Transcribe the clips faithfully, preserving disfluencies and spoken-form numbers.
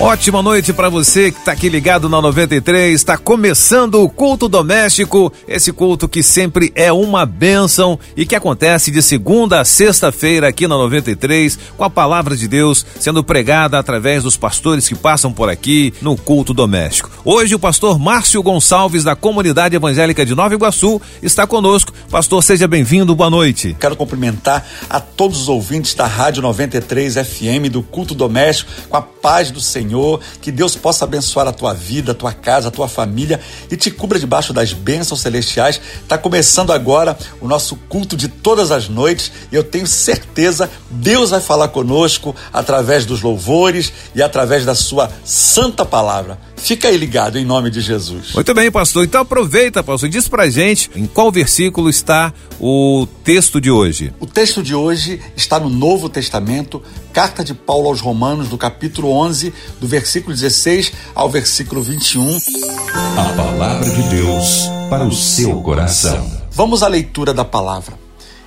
Ótima noite para você que está aqui ligado na noventa e três, está começando o culto doméstico, esse culto que sempre é uma bênção e que acontece de segunda a sexta-feira aqui na noventa e três, com a palavra de Deus sendo pregada através dos pastores que passam por aqui no culto doméstico. Hoje o pastor Márcio Gonçalves, da comunidade evangélica de Nova Iguaçu, está conosco. Pastor, seja bem-vindo, boa noite. Quero cumprimentar a todos os ouvintes da Rádio noventa e três F M do culto doméstico, com a paz do Senhor. Que Deus possa abençoar a tua vida, a tua casa, a tua família e te cubra debaixo das bênçãos celestiais. Está começando agora o nosso culto de todas as noites e eu tenho certeza Deus vai falar conosco através dos louvores e através da sua santa palavra. Fica aí ligado em nome de Jesus. Muito bem, pastor. Então aproveita, pastor, diz pra gente em qual versículo está o texto de hoje. O texto de hoje está no Novo Testamento, Carta de Paulo aos Romanos, do capítulo onze, do versículo dezesseis ao versículo vinte e um. A palavra de Deus para o seu coração. Vamos à leitura da palavra.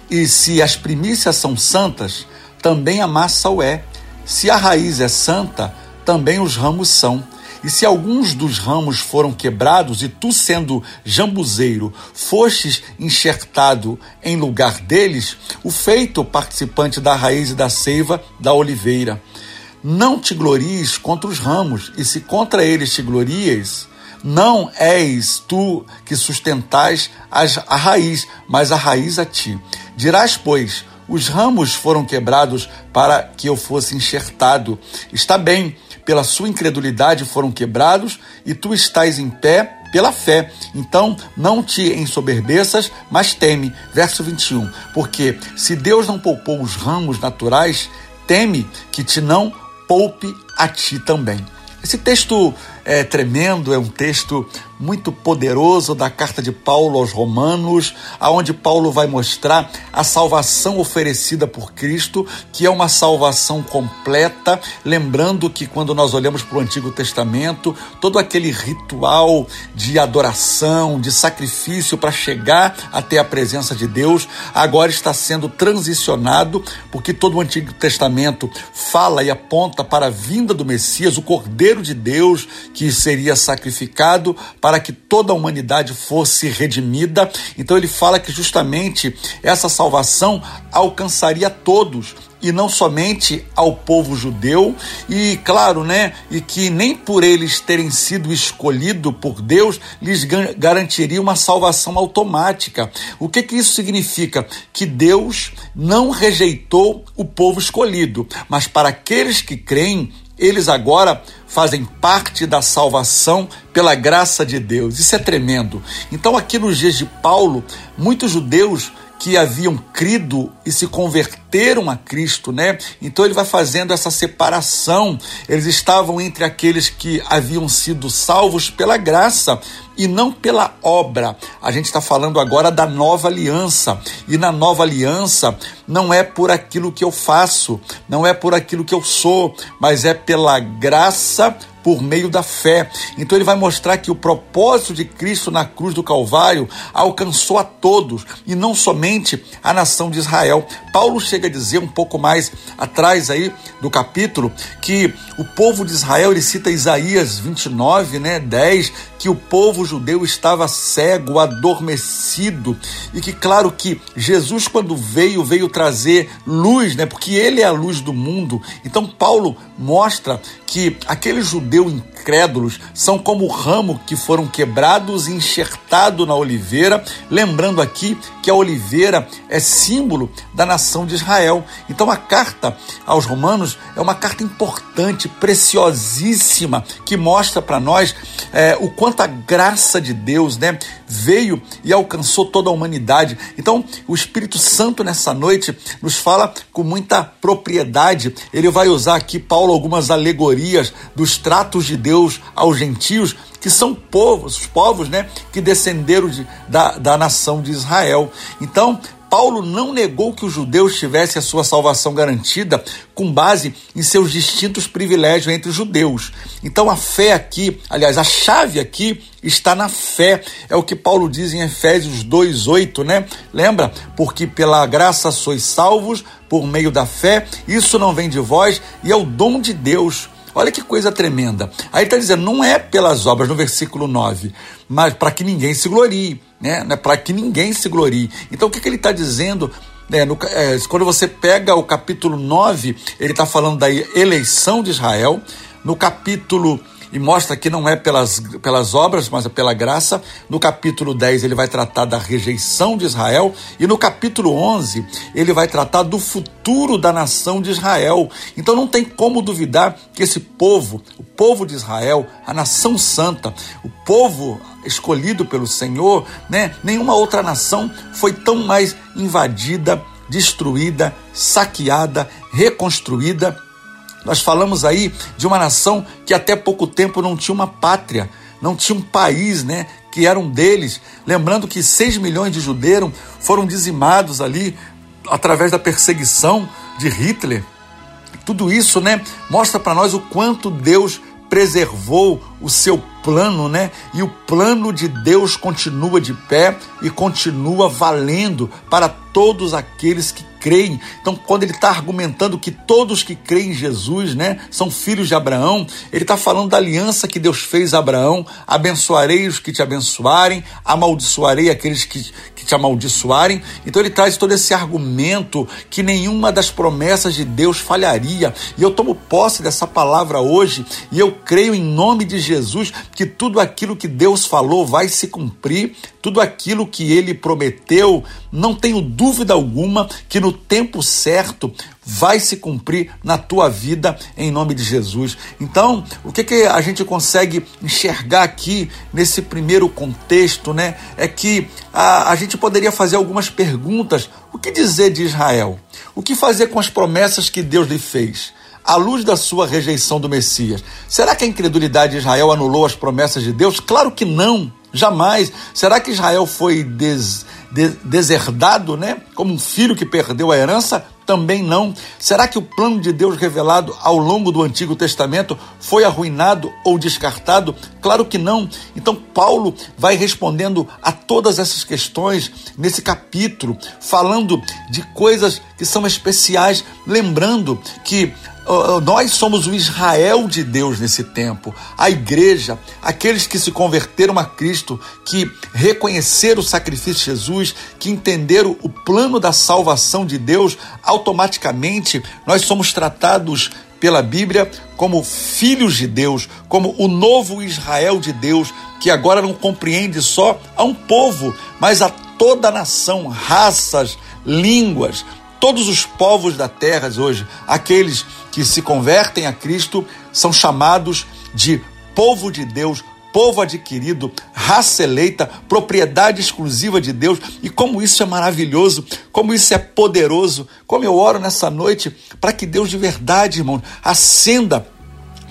E se as primícias são santas, também a massa o é. Se a raiz é santa, também os ramos são. E se alguns dos ramos foram quebrados e tu, sendo jambuzeiro, fostes enxertado em lugar deles, o feito participante da raiz e da seiva da oliveira. Não te glories contra os ramos, e se contra eles te glorias, não és tu que sustentais a raiz, mas a raiz a ti. Dirás, pois, os ramos foram quebrados para que eu fosse enxertado. Está bem, pela sua incredulidade foram quebrados, e tu estás em pé pela fé. Então, não te ensoberbeças, mas teme. Verso vinte e um. Porque se Deus não poupou os ramos naturais, teme que te não poupe a ti também. Esse texto é tremendo, é um texto muito poderoso da carta de Paulo aos Romanos, aonde Paulo vai mostrar a salvação oferecida por Cristo, que é uma salvação completa, lembrando que quando nós olhamos para o Antigo Testamento, todo aquele ritual de adoração, de sacrifício para chegar até a presença de Deus, agora está sendo transicionado, porque todo o Antigo Testamento fala e aponta para a vinda do Messias, o Cordeiro de Deus, que seria sacrificado para que toda a humanidade fosse redimida. Então ele fala que justamente essa salvação alcançaria todos e não somente ao povo judeu, e claro, né, e que nem por eles terem sido escolhido por Deus, lhes garantiria uma salvação automática. O que que isso significa? Que Deus não rejeitou o povo escolhido, mas para aqueles que creem, eles agora fazem parte da salvação pela graça de Deus. Isso é tremendo. Então, aqui nos dias de Paulo, muitos judeus que haviam crido e se converteram a Cristo, né? Então ele vai fazendo essa separação. Eles estavam entre aqueles que haviam sido salvos pela graça e não pela obra. A gente está falando agora da nova aliança. E na nova aliança não é por aquilo que eu faço, não é por aquilo que eu sou, mas é pela graça por meio da fé. Então ele vai mostrar que o propósito de Cristo na cruz do Calvário alcançou a todos, e não somente a nação de Israel. Paulo chega a dizer um pouco mais atrás aí do capítulo, que o povo de Israel, ele cita Isaías vinte e nove, né, dez, que o povo judeu estava cego, adormecido, e que claro que Jesus, quando veio, veio trazer luz, né, porque ele é a luz do mundo. Então Paulo mostra que aqueles judeus incrédulos são como o ramo que foram quebrados e enxertado na oliveira, lembrando aqui que a oliveira é símbolo da nação de Israel. Então a carta aos Romanos é uma carta importante, preciosíssima, que mostra para nós é, o quanto a graça de Deus, né, veio e alcançou toda a humanidade. Então o Espírito Santo nessa noite nos fala com muita propriedade. Ele vai usar aqui, Paulo, algumas alegorias dos tratos de Deus aos gentios, que são povos, os povos, né, que descenderam de, da, da nação de Israel. Então Paulo não negou que os judeus tivessem a sua salvação garantida com base em seus distintos privilégios entre os judeus. Então a fé aqui, aliás, a chave aqui está na fé, é o que Paulo diz em Efésios dois, oito, né? Lembra? Porque pela graça sois salvos, por meio da fé, isso não vem de vós e é o dom de Deus. Olha que coisa tremenda. Aí está dizendo, não é pelas obras, no versículo nove, mas para que ninguém se glorie, né? Para que ninguém se glorie. Então o que, que ele está dizendo? É, no, é, quando você pega o capítulo nove, ele está falando da eleição de Israel. No capítulo, e mostra que não é pelas, pelas obras, mas é pela graça. No capítulo dez ele vai tratar da rejeição de Israel, e no capítulo onze ele vai tratar do futuro da nação de Israel. Então não tem como duvidar que esse povo, o povo de Israel, a nação santa, o povo escolhido pelo Senhor, né? Nenhuma outra nação foi tão mais invadida, destruída, saqueada, reconstruída. Nós falamos aí de uma nação que até pouco tempo não tinha uma pátria, não tinha um país, né, que era um deles. Lembrando que seis milhões de judeus foram dizimados ali através da perseguição de Hitler. Tudo isso, né, mostra para nós o quanto Deus preservou o seu plano, né? E o plano de Deus continua de pé e continua valendo para todos aqueles que creem. Então, quando ele está argumentando que todos que creem em Jesus, né, são filhos de Abraão, ele está falando da aliança que Deus fez a Abraão: abençoarei os que te abençoarem, amaldiçoarei aqueles que, que te amaldiçoarem. Então ele traz todo esse argumento que nenhuma das promessas de Deus falharia, e eu tomo posse dessa palavra hoje, e eu creio em nome de Jesus que tudo aquilo que Deus falou vai se cumprir, tudo aquilo que ele prometeu, não tenho dúvida alguma que no tempo certo vai se cumprir na tua vida, em nome de Jesus. Então, o que, que a gente consegue enxergar aqui nesse primeiro contexto, né? É que a, a gente poderia fazer algumas perguntas. O que dizer de Israel? O que fazer com as promessas que Deus lhe fez? À luz da sua rejeição do Messias, será que a incredulidade de Israel anulou as promessas de Deus? Claro que não, jamais. Será que Israel foi des, de, deserdado, né? Como um filho que perdeu a herança? Também não. Será que o plano de Deus revelado ao longo do Antigo Testamento foi arruinado ou descartado? Claro que não. Então Paulo vai respondendo a todas essas questões nesse capítulo, falando de coisas que são especiais, lembrando que nós somos o Israel de Deus nesse tempo, a igreja, aqueles que se converteram a Cristo, que reconheceram o sacrifício de Jesus, que entenderam o plano da salvação de Deus. Automaticamente nós somos tratados pela Bíblia como filhos de Deus, como o novo Israel de Deus, que agora não compreende só a um povo, mas a toda a nação, raças, línguas, todos os povos da terra hoje. Aqueles que se convertem a Cristo são chamados de povo de Deus, povo adquirido, raça eleita, propriedade exclusiva de Deus. E como isso é maravilhoso, como isso é poderoso, como eu oro nessa noite para que Deus de verdade, irmão, acenda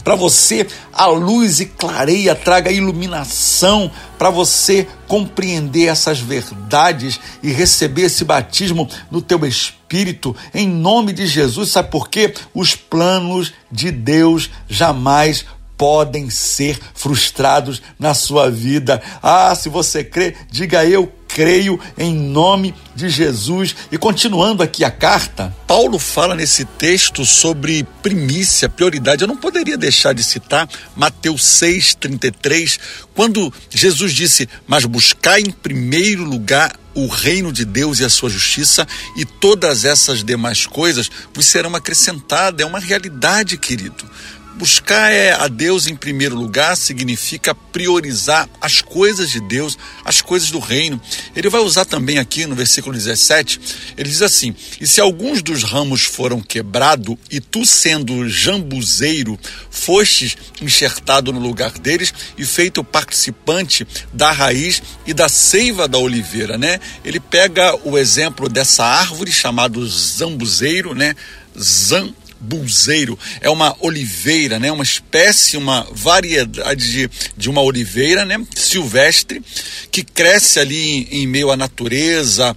para você a luz e clareia, traga iluminação para você compreender essas verdades e receber esse batismo no teu espírito, em nome de Jesus. Sabe por quê? Os planos de Deus jamais podem ser frustrados na sua vida. Ah, se você crê, diga eu creio em nome de Jesus. E continuando aqui a carta, Paulo fala nesse texto sobre primícia, prioridade. Eu não poderia deixar de citar Mateus seis, trinta e três, quando Jesus disse: mas buscai em primeiro lugar o reino de Deus e a sua justiça, e todas essas demais coisas vos serão acrescentadas. É uma realidade, querido. Buscar a Deus em primeiro lugar significa priorizar as coisas de Deus, as coisas do reino. Ele vai usar também aqui no versículo dezessete, ele diz assim: e se alguns dos ramos foram quebrados, e tu, sendo jambuzeiro, fostes enxertado no lugar deles e feito participante da raiz e da seiva da oliveira, né? Ele pega o exemplo dessa árvore chamada jambuzeiro, né? Zam Buzeiro, é uma oliveira, né? Uma espécie, uma variedade de, de uma oliveira, né? Silvestre, que cresce ali em, em meio à natureza,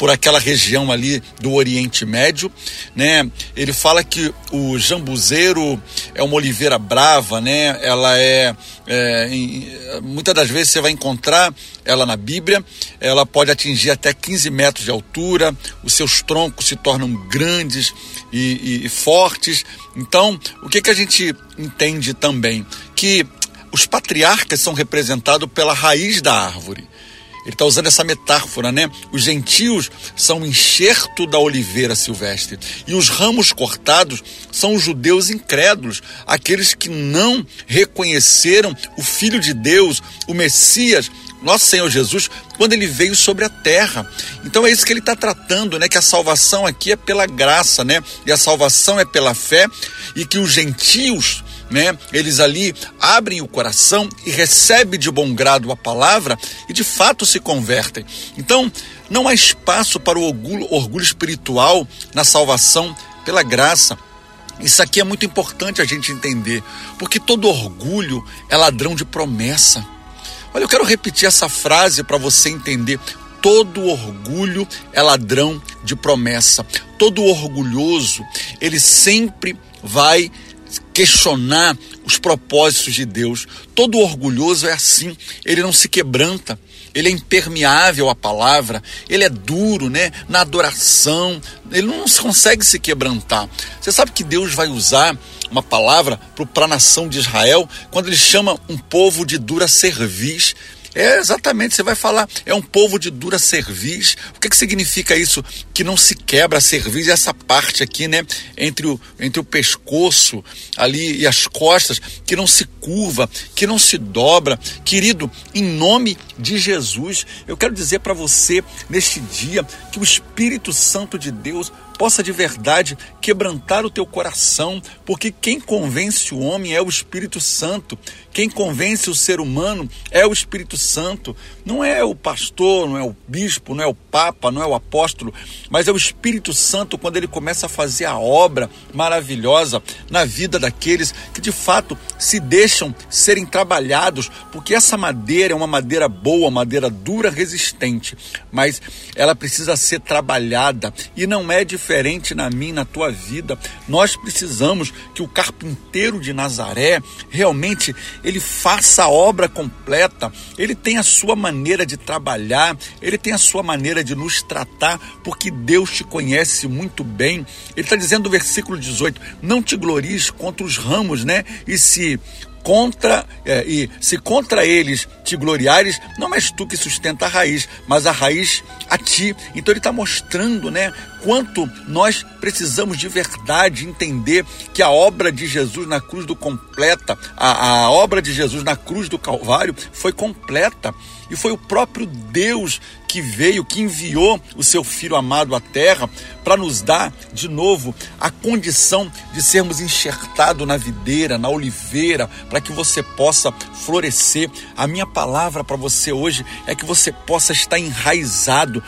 por aquela região ali do Oriente Médio, né? Ele fala que o jambuzeiro é uma oliveira brava, né? Ela é, é em, muitas das vezes você vai encontrar ela na Bíblia. Ela pode atingir até quinze metros de altura, os seus troncos se tornam grandes e, e, e fortes. Então, o que que a gente entende também? Que os patriarcas são representados pela raiz da árvore. Ele está usando essa metáfora, né? Os gentios são o enxerto da oliveira silvestre. E os ramos cortados são os judeus incrédulos, aqueles que não reconheceram o Filho de Deus, o Messias, nosso Senhor Jesus, quando ele veio sobre a terra. Então é isso que ele está tratando, né? Que a salvação aqui é pela graça, né? E a salvação é pela fé, e que os gentios, né, eles ali abrem o coração e recebem de bom grado a palavra e de fato se convertem. Então não há espaço para o orgulho, orgulho espiritual na salvação pela graça. Isso aqui é muito importante a gente entender, porque todo orgulho é ladrão de promessa. Olha, eu quero repetir essa frase para você entender. Todo orgulho é ladrão de promessa. Todo orgulhoso, ele sempre vai questionar os propósitos de Deus. Todo orgulhoso é assim, ele não se quebranta, ele é impermeável à palavra, ele é duro, né, na adoração, ele não consegue se quebrantar. Você sabe que Deus vai usar uma palavra para a nação de Israel quando ele chama um povo de dura cerviz. É exatamente, você vai falar, é um povo de dura cerviz. O que que significa isso? Que não se quebra. A cerviz é essa parte aqui, né? Entre o, entre o pescoço ali e as costas, que não se curva, que não se dobra. Querido, em nome de Jesus, eu quero dizer para você, neste dia, que o Espírito Santo de Deus possa de verdade quebrantar o teu coração, porque quem convence o homem é o Espírito Santo, quem convence o ser humano é o Espírito Santo, não é o pastor, não é o bispo, não é o papa, não é o apóstolo, mas é o Espírito Santo quando ele começa a fazer a obra maravilhosa na vida daqueles que de fato se deixam serem trabalhados, porque essa madeira é uma madeira boa, madeira dura, resistente, mas ela precisa ser trabalhada, e não é diferente Diferente na minha, na tua vida. Nós precisamos que o carpinteiro de Nazaré realmente ele faça a obra completa, ele tem a sua maneira de trabalhar, ele tem a sua maneira de nos tratar, porque Deus te conhece muito bem. Ele está dizendo no versículo dezoito: não te glories contra os ramos, né? E se contra eh, e se contra eles te gloriares, não és tu que sustenta a raiz, mas a raiz a ti. Então ele está mostrando, né, quanto nós precisamos de verdade entender que a obra de Jesus na cruz do completa, a, a obra de Jesus na cruz do Calvário foi completa, e foi o próprio Deus que veio, que enviou o seu Filho amado à terra para nos dar de novo a condição de sermos enxertados na videira, na oliveira, para que você possa florescer. A minha palavra para você hoje é que você possa estar enraizado,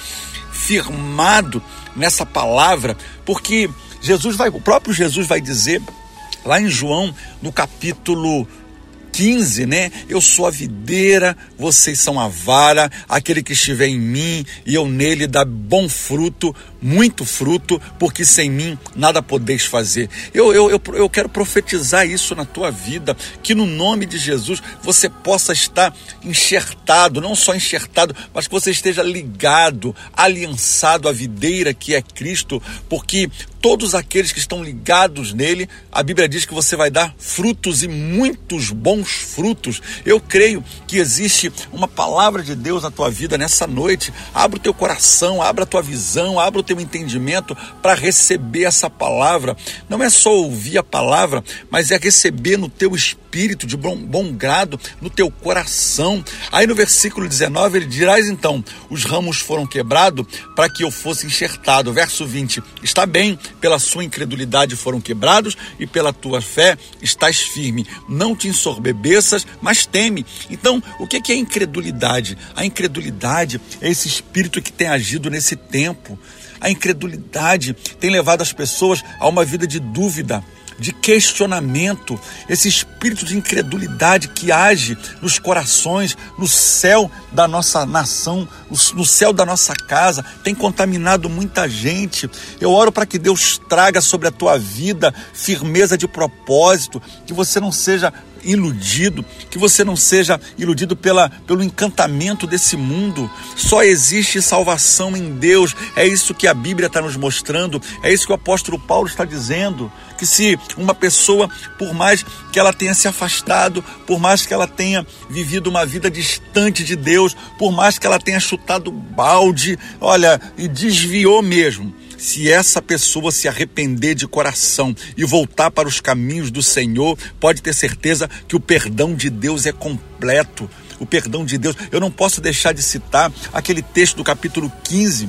firmado nessa palavra, porque Jesus vai, o próprio Jesus vai dizer lá em João, no capítulo quinze, né? Eu sou a videira, vocês são a vara, aquele que estiver em mim e eu nele dá bom fruto, muito fruto, porque sem mim nada podeis fazer. Eu, eu, eu, eu quero profetizar isso na tua vida, que no nome de Jesus você possa estar enxertado, não só enxertado, mas que você esteja ligado, aliançado à videira que é Cristo, porque todos aqueles que estão ligados nele, a Bíblia diz que você vai dar frutos, e muitos bons frutos. Eu creio que existe uma palavra de Deus na tua vida nessa noite. Abra o teu coração, abra a tua visão, abra o teu entendimento para receber essa palavra. Não é só ouvir a palavra, mas é receber no teu espírito de bom, bom grado, no teu coração. Aí no versículo dezenove ele dirás então: os ramos foram quebrados para que eu fosse enxertado. Verso vinte: está bem, pela sua incredulidade foram quebrados e pela tua fé estás firme. Não te ensorbebeças, mas teme. Então, o que é incredulidade? A incredulidade é esse espírito que tem agido nesse tempo. A incredulidade tem levado as pessoas a uma vida de dúvida, de questionamento, esse espírito de incredulidade que age nos corações, no céu da nossa nação, no céu da nossa casa, tem contaminado muita gente. Eu oro para que Deus traga sobre a tua vida firmeza de propósito, que você não seja iludido, que você não seja iludido pela, pelo encantamento desse mundo. Só existe salvação em Deus, é isso que a Bíblia está nos mostrando, é isso que o apóstolo Paulo está dizendo, que se uma pessoa, por mais que ela tenha se afastado, por mais que ela tenha vivido uma vida distante de Deus, por mais que ela tenha chutado balde, olha, e desviou mesmo, se essa pessoa se arrepender de coração e voltar para os caminhos do Senhor, pode ter certeza que o perdão de Deus é completo. O perdão de Deus. Eu não posso deixar de citar aquele texto do capítulo quinze,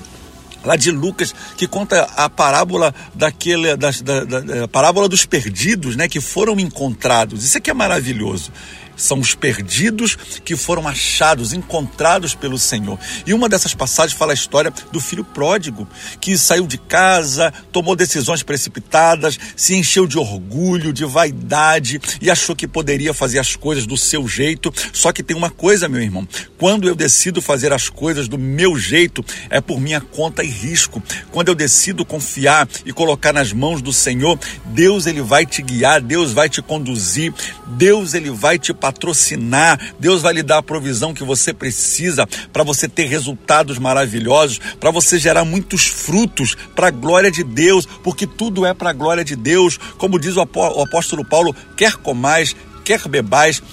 lá de Lucas, que conta a parábola daquele, da, da, da a parábola dos perdidos, né, que foram encontrados. Isso aqui é maravilhoso. São os perdidos que foram achados, encontrados pelo Senhor. E uma dessas passagens fala a história do filho pródigo, que saiu de casa, tomou decisões precipitadas, se encheu de orgulho, de vaidade e achou que poderia fazer as coisas do seu jeito. Só que tem uma coisa, meu irmão, quando eu decido fazer as coisas do meu jeito, é por minha conta e risco. Quando eu decido confiar e colocar nas mãos do Senhor, Deus, ele vai te guiar, Deus vai te conduzir, Deus, ele vai te patrocinar, Deus vai lhe dar a provisão que você precisa para você ter resultados maravilhosos, para você gerar muitos frutos para a glória de Deus, porque tudo é para a glória de Deus. Como diz o apóstolo Paulo, quer comais, quer bebais,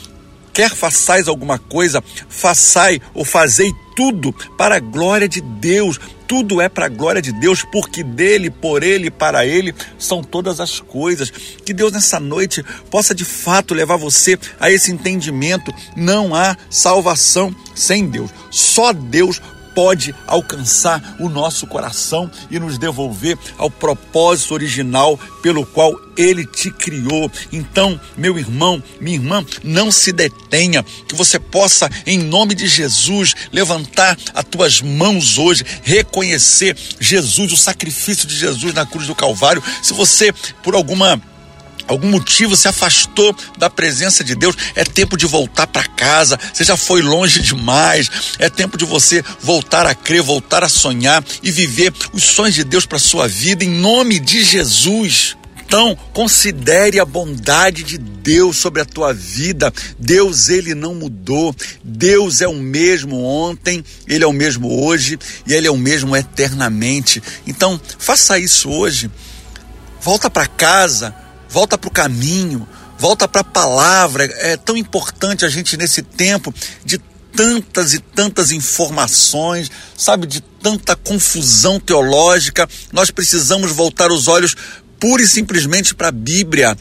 quer façais alguma coisa, façai ou fazei tudo para a glória de Deus. Tudo é para a glória de Deus, porque dele, por ele, para ele, são todas as coisas. Que Deus nessa noite possa de fato levar você a esse entendimento. Não há salvação sem Deus. Só Deus pode alcançar o nosso coração e nos devolver ao propósito original pelo qual Ele te criou. Então, meu irmão, minha irmã, não se detenha, que você possa, em nome de Jesus, levantar as tuas mãos hoje, reconhecer Jesus, o sacrifício de Jesus na cruz do Calvário. Se você, por alguma... algum motivo se afastou da presença de Deus, é tempo de voltar para casa, você já foi longe demais, é tempo de você voltar a crer, voltar a sonhar e viver os sonhos de Deus para a sua vida, em nome de Jesus. Então, considere a bondade de Deus sobre a tua vida. Deus, ele não mudou. Deus é o mesmo ontem, ele é o mesmo hoje e ele é o mesmo eternamente. Então, faça isso hoje, volta para casa, volta para o caminho, volta para a palavra. É tão importante a gente, nesse tempo de tantas e tantas informações, sabe, de tanta confusão teológica, nós precisamos voltar os olhos pura e simplesmente para a Bíblia.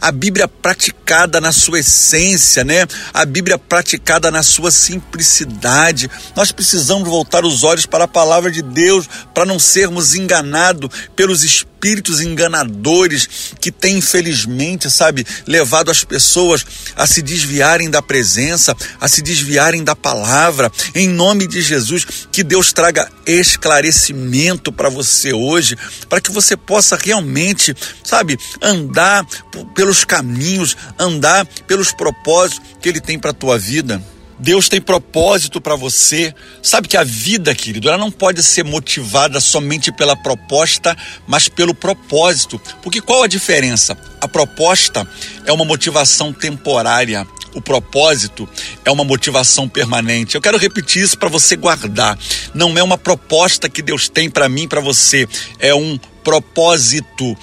A Bíblia praticada na sua essência, né? A Bíblia praticada na sua simplicidade. Nós precisamos voltar os olhos para a palavra de Deus, para não sermos enganados pelos espíritos enganadores que têm, infelizmente, sabe, levado as pessoas a se desviarem da presença, a se desviarem da palavra. Em nome de Jesus, que Deus traga esclarecimento para você hoje, para que você possa realmente, sabe, andar pelo pelos caminhos, andar pelos propósitos que Ele tem para a tua vida. Deus tem propósito para você. Sabe que a vida, querido, ela não pode ser motivada somente pela proposta, mas pelo propósito. Porque qual a diferença? A proposta é uma motivação temporária. O propósito é uma motivação permanente. Eu quero repetir isso para você guardar. Não é uma proposta que Deus tem para mim, para você. É um propósito.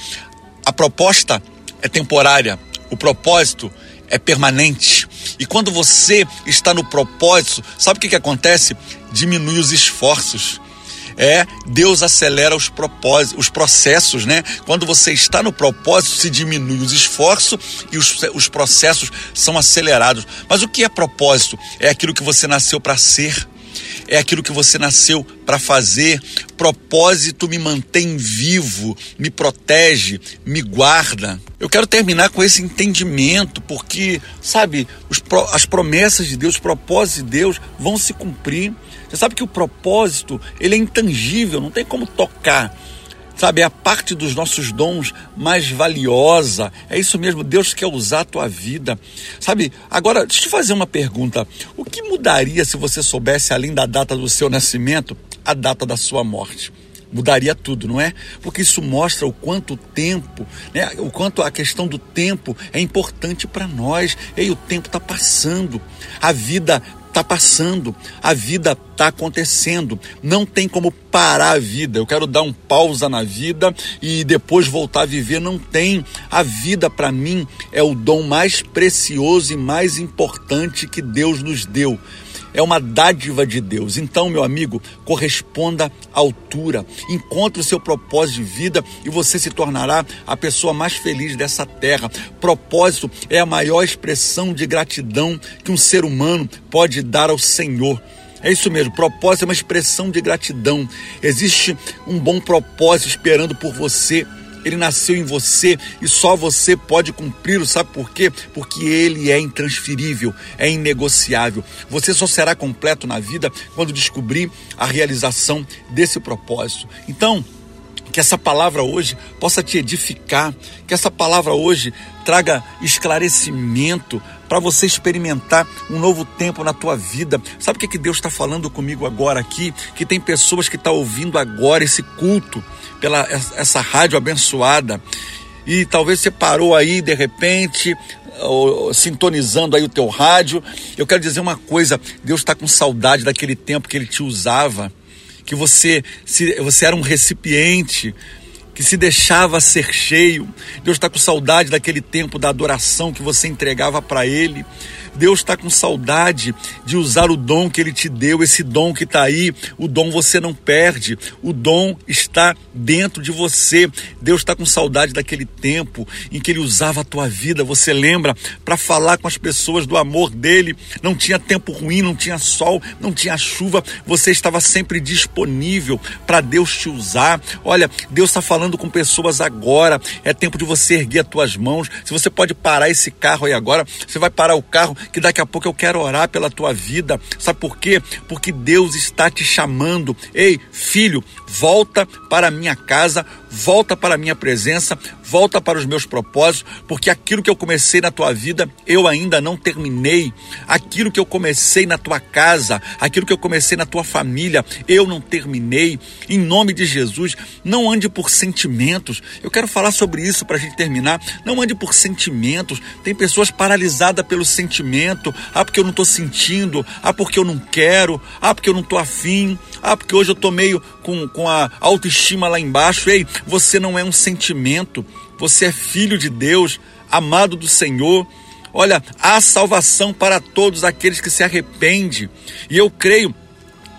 A proposta é temporária, o propósito é permanente. E quando você está no propósito, sabe o que que acontece? Diminui os esforços. É, Deus acelera os propósitos, os processos, né? Quando você está no propósito, se diminui os esforços e os, os processos são acelerados. Mas o que é propósito? É aquilo que você nasceu para ser. É aquilo que você nasceu para fazer. Propósito me mantém vivo, me protege, me guarda. Eu quero terminar com esse entendimento, porque, sabe, os, as promessas de Deus, os propósitos de Deus vão se cumprir. Você sabe que o propósito, ele é intangível, não tem como tocar. Sabe, é a parte dos nossos dons mais valiosa. É isso mesmo, Deus quer usar a tua vida. Sabe, agora, deixa eu fazer uma pergunta. O que mudaria se você soubesse, além da data do seu nascimento, a data da sua morte? Mudaria tudo, não é? Porque isso mostra o quanto o tempo, né? O quanto a questão do tempo é importante para nós. E o tempo está passando, a vida está passando, a vida está acontecendo, não tem como parar a vida. Eu quero dar um pausa na vida e depois voltar a viver, não tem. A vida para mim é o dom mais precioso e mais importante que Deus nos deu. É uma dádiva de Deus. Então, meu amigo, corresponda à altura. Encontre o seu propósito de vida e você se tornará a pessoa mais feliz dessa terra. Propósito é a maior expressão de gratidão que um ser humano pode dar ao Senhor. É isso mesmo, propósito é uma expressão de gratidão. Existe um bom propósito esperando por você. Ele nasceu em você e só você pode cumpri-lo, sabe por quê? Porque ele é intransferível, é inegociável. Você só será completo na vida quando descobrir a realização desse propósito. Então, que essa palavra hoje possa te edificar, que essa palavra hoje traga esclarecimento para você experimentar um novo tempo na tua vida. Sabe o que, é que Deus está falando comigo agora aqui? Que tem pessoas que estão ouvindo agora esse culto, pela essa rádio abençoada, e talvez você parou aí de repente, sintonizando aí o teu rádio. Eu quero dizer uma coisa, Deus está com saudade daquele tempo que Ele te usava, que você, se, você era um recipiente, que se deixava ser cheio. Deus está com saudade daquele tempo da adoração que você entregava para Ele. Deus está com saudade de usar o dom que Ele te deu, esse dom que está aí. O dom você não perde, o dom está dentro de você. Deus está com saudade daquele tempo em que Ele usava a tua vida, você lembra, para falar com as pessoas do amor dEle. Não tinha tempo ruim, não tinha sol, não tinha chuva, você estava sempre disponível para Deus te usar. Olha, Deus está falando com pessoas agora, é tempo de você erguer as tuas mãos. Se você pode parar esse carro aí agora, você vai parar o carro, que daqui a pouco eu quero orar pela tua vida. Sabe por quê? Porque Deus está te chamando. Ei, filho, volta para a minha casa, volta para a minha presença, volta para os meus propósitos, porque aquilo que eu comecei na tua vida, eu ainda não terminei. Aquilo que eu comecei na tua casa, aquilo que eu comecei na tua família, eu não terminei. Em nome de Jesus, não ande por sentimentos. Eu quero falar sobre isso para a gente terminar. Não ande por sentimentos. Tem pessoas paralisadas pelo sentimento. Ah, porque eu não estou sentindo. Ah, porque eu não quero. Ah, porque eu não estou afim. Ah, porque hoje eu estou meio com, com a autoestima lá embaixo. Ei, você não é um sentimento, você é filho de Deus, amado do Senhor. Olha, há salvação para todos aqueles que se arrependem. E eu creio,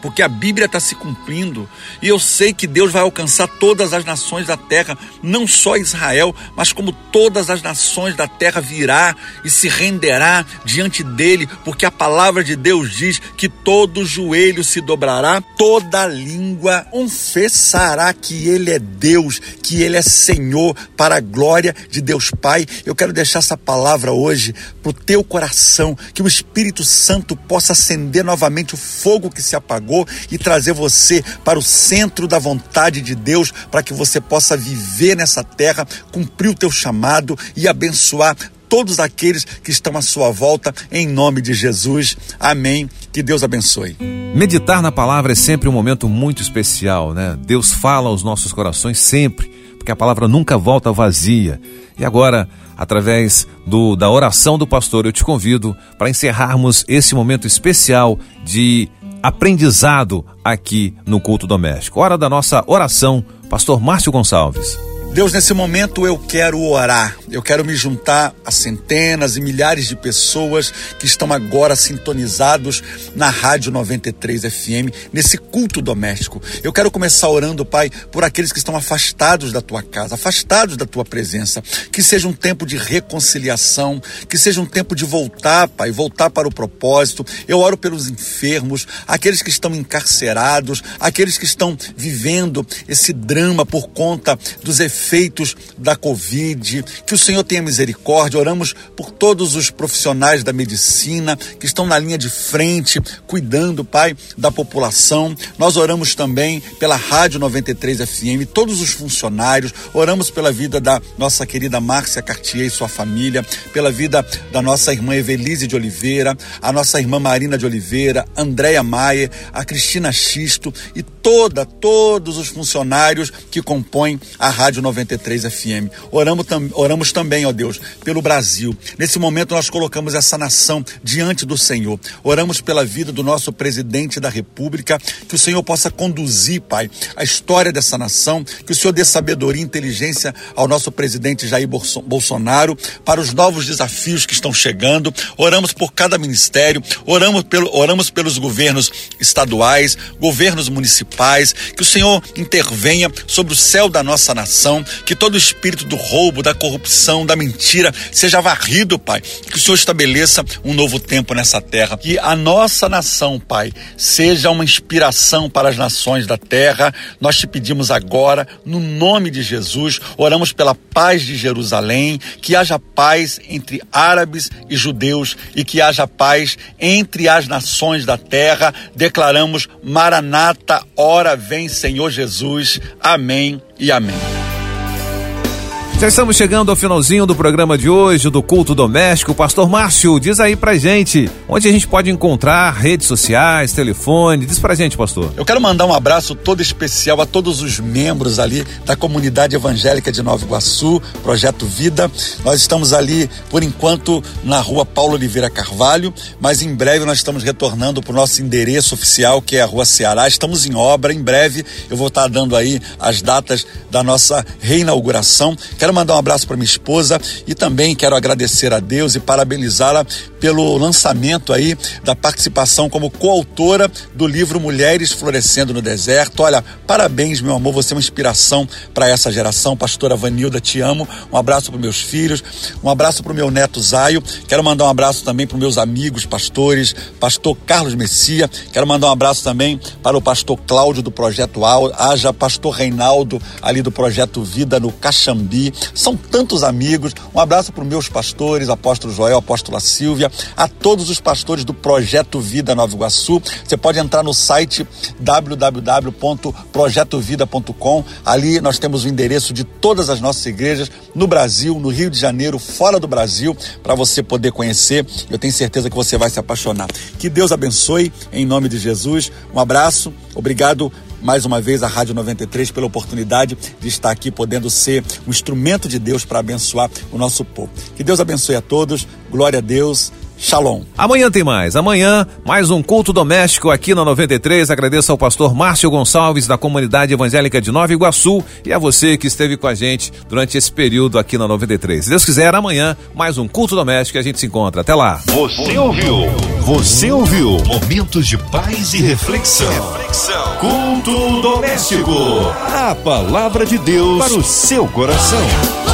porque a Bíblia está se cumprindo, e eu sei que Deus vai alcançar todas as nações da terra, não só Israel, mas como todas as nações da terra virá e se renderá diante dele, porque a palavra de Deus diz que todo joelho se dobrará, toda língua confessará que ele é Deus, que ele é Senhor, para a glória de Deus Pai. Eu quero deixar essa palavra hoje para o teu coração, que o Espírito Santo possa acender novamente o fogo que se apagou, e trazer você para o centro da vontade de Deus, para que você possa viver nessa terra, cumprir o teu chamado e abençoar todos aqueles que estão à sua volta, em nome de Jesus. Amém. Que Deus abençoe. Meditar na palavra é sempre um momento muito especial, né? Deus fala aos nossos corações sempre, porque a palavra nunca volta vazia. E agora, através do, da oração do pastor, eu te convido para encerrarmos esse momento especial de aprendizado aqui no culto doméstico. Hora da nossa oração, pastor Márcio Gonçalves. Deus, nesse momento eu quero orar, eu quero me juntar a centenas e milhares de pessoas que estão agora sintonizados na Rádio noventa e três F M, nesse culto doméstico. Eu quero começar orando, Pai, por aqueles que estão afastados da Tua casa, afastados da Tua presença, que seja um tempo de reconciliação, que seja um tempo de voltar, Pai, voltar para o propósito. Eu oro pelos enfermos, aqueles que estão encarcerados, aqueles que estão vivendo esse drama por conta dos efeitos efeitos da Covid, que o Senhor tenha misericórdia. Oramos por todos os profissionais da medicina que estão na linha de frente, cuidando, Pai, da população. Nós oramos também pela Rádio noventa e três F M, todos os funcionários, oramos pela vida da nossa querida Márcia Cartier e sua família, pela vida da nossa irmã Evelise de Oliveira, a nossa irmã Marina de Oliveira, Andréia Maia, a Cristina Xisto e toda, todos os funcionários que compõem a Rádio noventa e três F M. Oramos, tam, oramos também, ó Deus, pelo Brasil. Nesse momento nós colocamos essa nação diante do Senhor. Oramos pela vida do nosso presidente da República, que o Senhor possa conduzir, Pai, a história dessa nação, que o Senhor dê sabedoria e inteligência ao nosso presidente Jair Bolsonaro, para os novos desafios que estão chegando. Oramos por cada ministério, oramos, pelo, oramos pelos governos estaduais, governos municipais, que o Senhor intervenha sobre o céu da nossa nação, que todo o espírito do roubo, da corrupção, da mentira seja varrido, Pai, que o Senhor estabeleça um novo tempo nessa terra, que a nossa nação, Pai, seja uma inspiração para as nações da terra. Nós te pedimos agora, no nome de Jesus, oramos pela paz de Jerusalém, que haja paz entre árabes e judeus e que haja paz entre as nações da terra. Declaramos: Maranata, ora vem Senhor Jesus. Amém e amém. Já estamos chegando ao finalzinho do programa de hoje, do Culto Doméstico. Pastor Márcio, diz aí pra gente, onde a gente pode encontrar redes sociais, telefone, diz pra gente, pastor. Eu quero mandar um abraço todo especial a todos os membros ali da comunidade evangélica de Nova Iguaçu, Projeto Vida. Nós estamos ali, por enquanto, na rua Paulo Oliveira Carvalho, mas em breve nós estamos retornando pro nosso endereço oficial, que é a rua Ceará. Estamos em obra, em breve eu vou estar dando aí as datas da nossa reinauguração. Quero mandar um abraço para minha esposa e também quero agradecer a Deus e parabenizá-la pelo lançamento aí da participação como coautora do livro Mulheres Florescendo no Deserto. Olha, parabéns, meu amor, você é uma inspiração para essa geração. Pastora Vanilda, te amo. Um abraço para meus filhos, um abraço para o meu neto Zaio. Quero mandar um abraço também para meus amigos pastores, pastor Carlos Messias. Quero mandar um abraço também para o pastor Cláudio do Projeto Haja, pastor Reinaldo ali do Projeto Vida no Caxambi. São tantos amigos. Um abraço para os meus pastores, apóstolo Joel, apóstola Silvia, a todos os pastores do Projeto Vida Nova Iguaçu. Você pode entrar no site w w w ponto projeto vida ponto com. Ali nós temos o endereço de todas as nossas igrejas no Brasil, no Rio de Janeiro, fora do Brasil, para você poder conhecer. Eu tenho certeza que você vai se apaixonar. Que Deus abençoe, em nome de Jesus. Um abraço, obrigado mais uma vez a Rádio noventa e três pela oportunidade de estar aqui, podendo ser um instrumento de Deus para abençoar o nosso povo. Que Deus abençoe a todos, glória a Deus, Shalom. Amanhã tem mais, amanhã mais um Culto Doméstico aqui na noventa e três. Agradeço ao pastor Márcio Gonçalves da comunidade evangélica de Nova Iguaçu e a você que esteve com a gente durante esse período aqui na noventa e três. Se Deus quiser, amanhã mais um Culto Doméstico e a gente se encontra, até lá. Você ouviu, você ouviu momentos de paz e reflexão, reflexão. Culto Doméstico, a palavra de Deus para o seu coração.